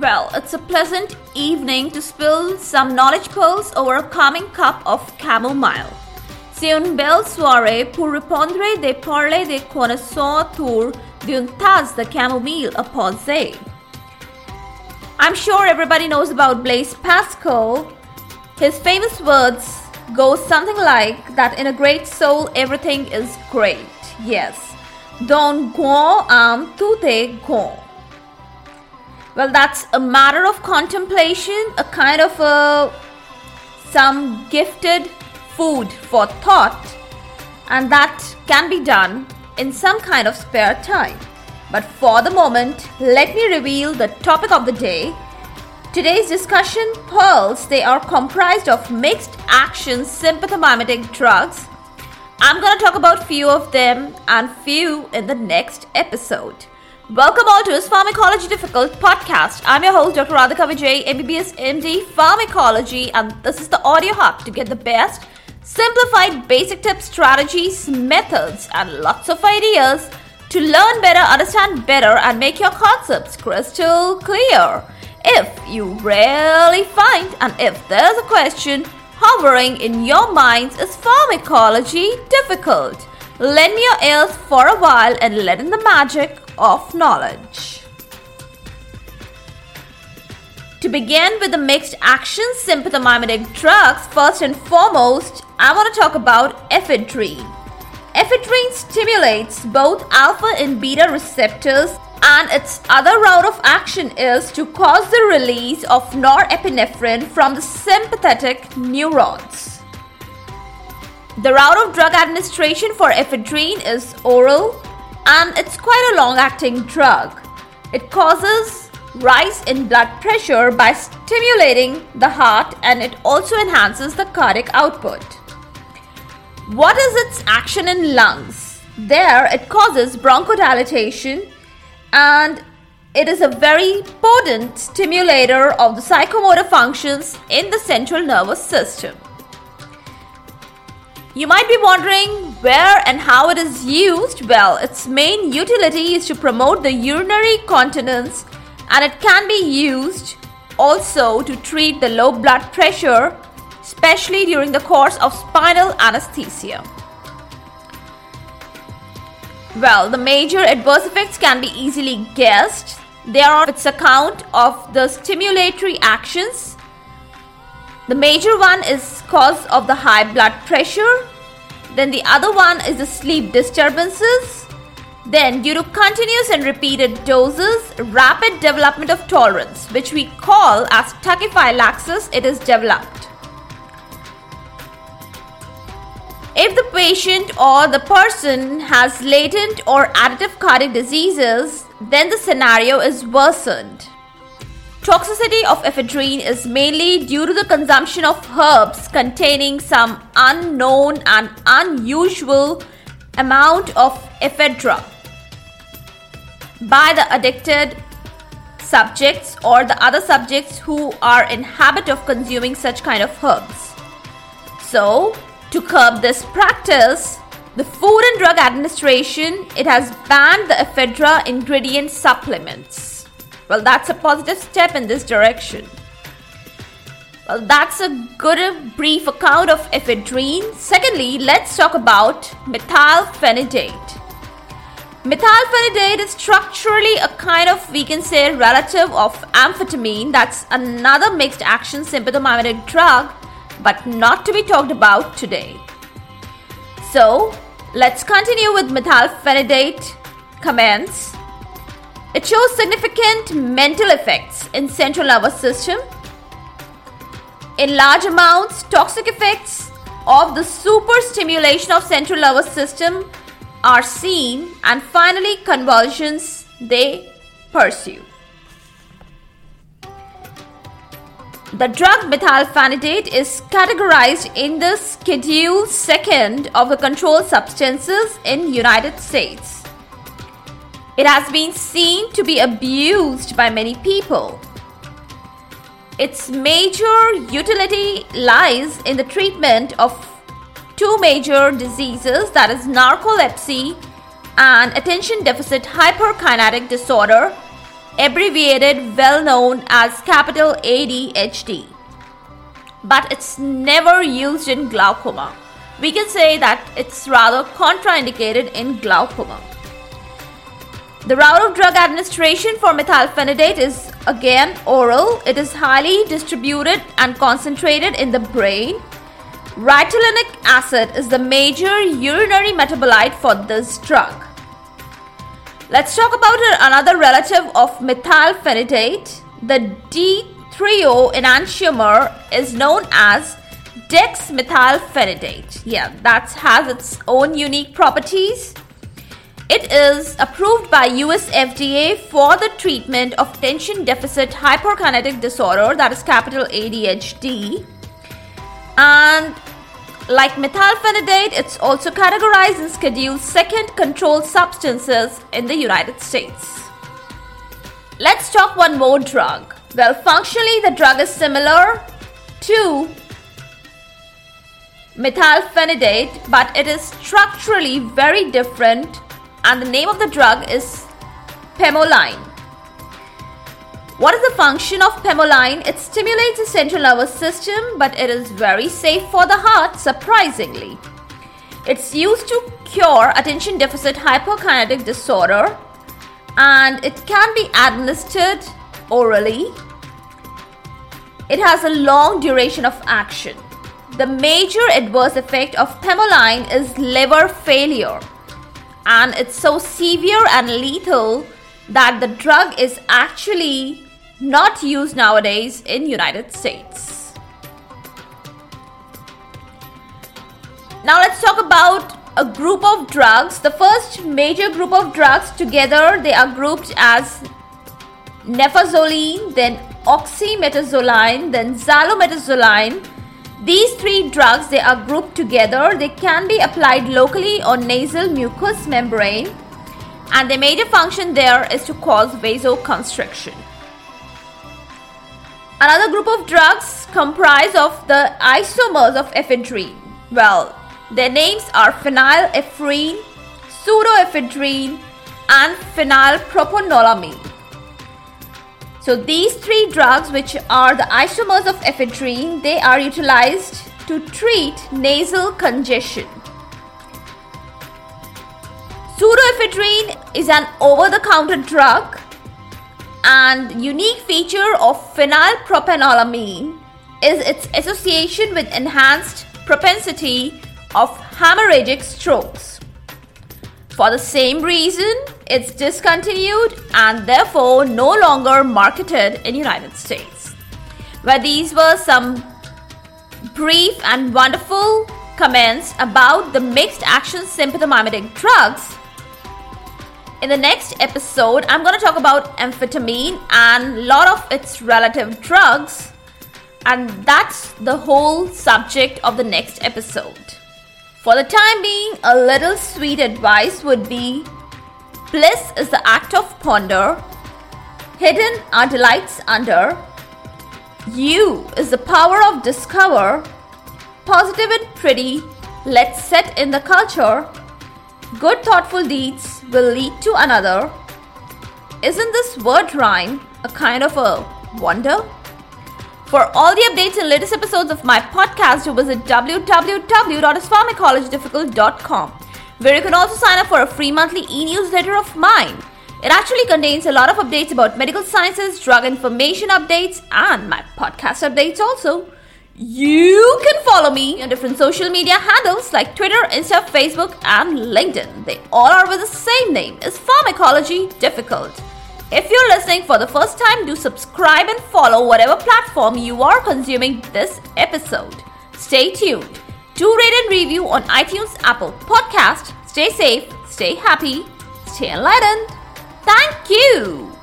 Well, it's a pleasant evening to spill some knowledge pearls over a calming cup of chamomile. C'est une belle soirée pour répondre des parler des connaisseurs autour d'une tasse de chamomile à poser. I'm sure everybody knows about Blaise Pascal. His famous words go something like that: in a great soul, everything is great. Yes. Dans grand âme, tout est grand. Well, that's a matter of contemplation, a kind of some gifted food for thought, and that can be done in some kind of spare time. But for the moment, let me reveal the topic of the day. Today's discussion pearls, they are comprised of mixed action sympathomimetic drugs. I'm going to talk about few of them and few in the next episode. Welcome all to IS Pharmacology Difficult podcast. I'm your host, Dr. Radhika Vijay, MBBS MD, Pharmacology, and this is the audio hub to get the best, simplified basic tips, strategies, methods, and lots of ideas to learn better, understand better, and make your concepts crystal clear. If you really find, and if there's a question hovering in your minds, is pharmacology difficult? Lend me your ears for a while and let in the magic of knowledge. To begin with the mixed action sympathomimetic drugs, first and foremost, I want to talk about ephedrine. Ephedrine stimulates both alpha and beta receptors, and its other route of action is to cause the release of norepinephrine from the sympathetic neurons. The route of drug administration for ephedrine is oral, and it's quite a long-acting drug. It causes rise in blood pressure by stimulating the heart, and it also enhances the cardiac output. What is its action in lungs? There, it causes bronchodilation, and it is a very potent stimulator of the psychomotor functions in the central nervous system. You might be wondering where and how it is used. Well, its main utility is to promote the urinary continence, and it can be used also to treat the low blood pressure, especially during the course of spinal anesthesia. Well, the major adverse effects can be easily guessed. They are on its account of the stimulatory actions. The major one is cause of the high blood pressure. Then the other one is the sleep disturbances. Then due to continuous and repeated doses, rapid development of tolerance, which we call as tachyphylaxis, it is developed. If the patient or the person has latent or additive cardiac diseases, then the scenario is worsened. Toxicity of ephedrine is mainly due to the consumption of herbs containing some unknown and unusual amount of ephedra by the addicted subjects or the other subjects who are in habit of consuming such kind of herbs. So, to curb this practice, the Food and Drug Administration, it has banned the ephedra ingredient supplements. Well, that's a positive step in this direction. Well, that's a good brief account of ephedrine. Secondly, let's talk about methylphenidate. Methylphenidate is structurally a kind of, we can say, relative of amphetamine. That's another mixed action sympathomimetic drug, but not to be talked about today. So, let's continue with methylphenidate comments. It shows significant mental effects in central nervous system. In large amounts, toxic effects of the superstimulation of central nervous system are seen, and finally convulsions they pursue. The drug methylphenidate is categorized in the Schedule 2nd of the Controlled Substances in United States. It has been seen to be abused by many people. Its major utility lies in the treatment of two major diseases, that is narcolepsy and attention deficit hyperkinetic disorder, abbreviated well known as capital ADHD, but it's never used in glaucoma. We can say that it's rather contraindicated in glaucoma. The route of drug administration for methylphenidate is again oral. It is highly distributed and concentrated in the brain. Rytulinic acid is the major urinary metabolite for this drug. Let's talk about another relative of methylphenidate. The D3O enantiomer is known as dexmethylphenidate. Yeah, that has its own unique properties. It is approved by US FDA for the treatment of attention deficit hyperkinetic disorder, that is capital ADHD. And like methylphenidate, it's also categorized in Schedule 2 controlled substances in the United States. Let's talk one more drug. Well, functionally the drug is similar to methylphenidate, but it is structurally very different. And the name of the drug is pemoline. What is the function of pemoline? It stimulates the central nervous system, but it is very safe for the heart, surprisingly. It's used to cure attention deficit hyperkinetic disorder, and it can be administered orally. It has a long duration of action. The major adverse effect of pemoline is liver failure. And it's so severe and lethal that the drug is actually not used nowadays in United States. Now let's talk about a group of drugs. The first major group of drugs together, they are grouped as naphazoline, then oxymetazoline, then xylometazoline. These three drugs, they are grouped together. They can be applied locally on nasal mucous membrane, and the major function there is to cause vasoconstriction. Another group of drugs comprise of the isomers of ephedrine. Well, their names are phenylephrine, pseudoephedrine, and phenylpropanolamine. So these three drugs, which are the isomers of ephedrine, they are utilized to treat nasal congestion. Pseudoephedrine is an over-the-counter drug, and unique feature of phenylpropanolamine is its association with enhanced propensity of hemorrhagic strokes. For the same reason, it's discontinued and therefore no longer marketed in United States. Well, these were some brief and wonderful comments about the mixed action sympathomimetic drugs. In the next episode, I'm going to talk about amphetamine and a lot of its relative drugs, and that's the whole subject of the next episode. For the time being, a little sweet advice would be: bliss is the act of ponder, hidden are delights under, you is the power of discover, positive and pretty, let's set in the culture, good thoughtful deeds will lead to another. Isn't this word rhyme a kind of a wonder? For all the updates and latest episodes of my podcast, you visit www.ispharmacologydifficult.com, where you can also sign up for a free monthly e-newsletter of mine. It actually contains a lot of updates about medical sciences, drug information updates, and my podcast updates also. You can follow me on different social media handles like Twitter, Insta, Facebook, and LinkedIn. They all are with the same name, Is Pharmacology Difficult? If you're listening for the first time, do subscribe and follow whatever platform you are consuming this episode. Stay tuned. Do rate and review on iTunes, Apple Podcast. Stay safe, stay happy, stay enlightened. Thank you.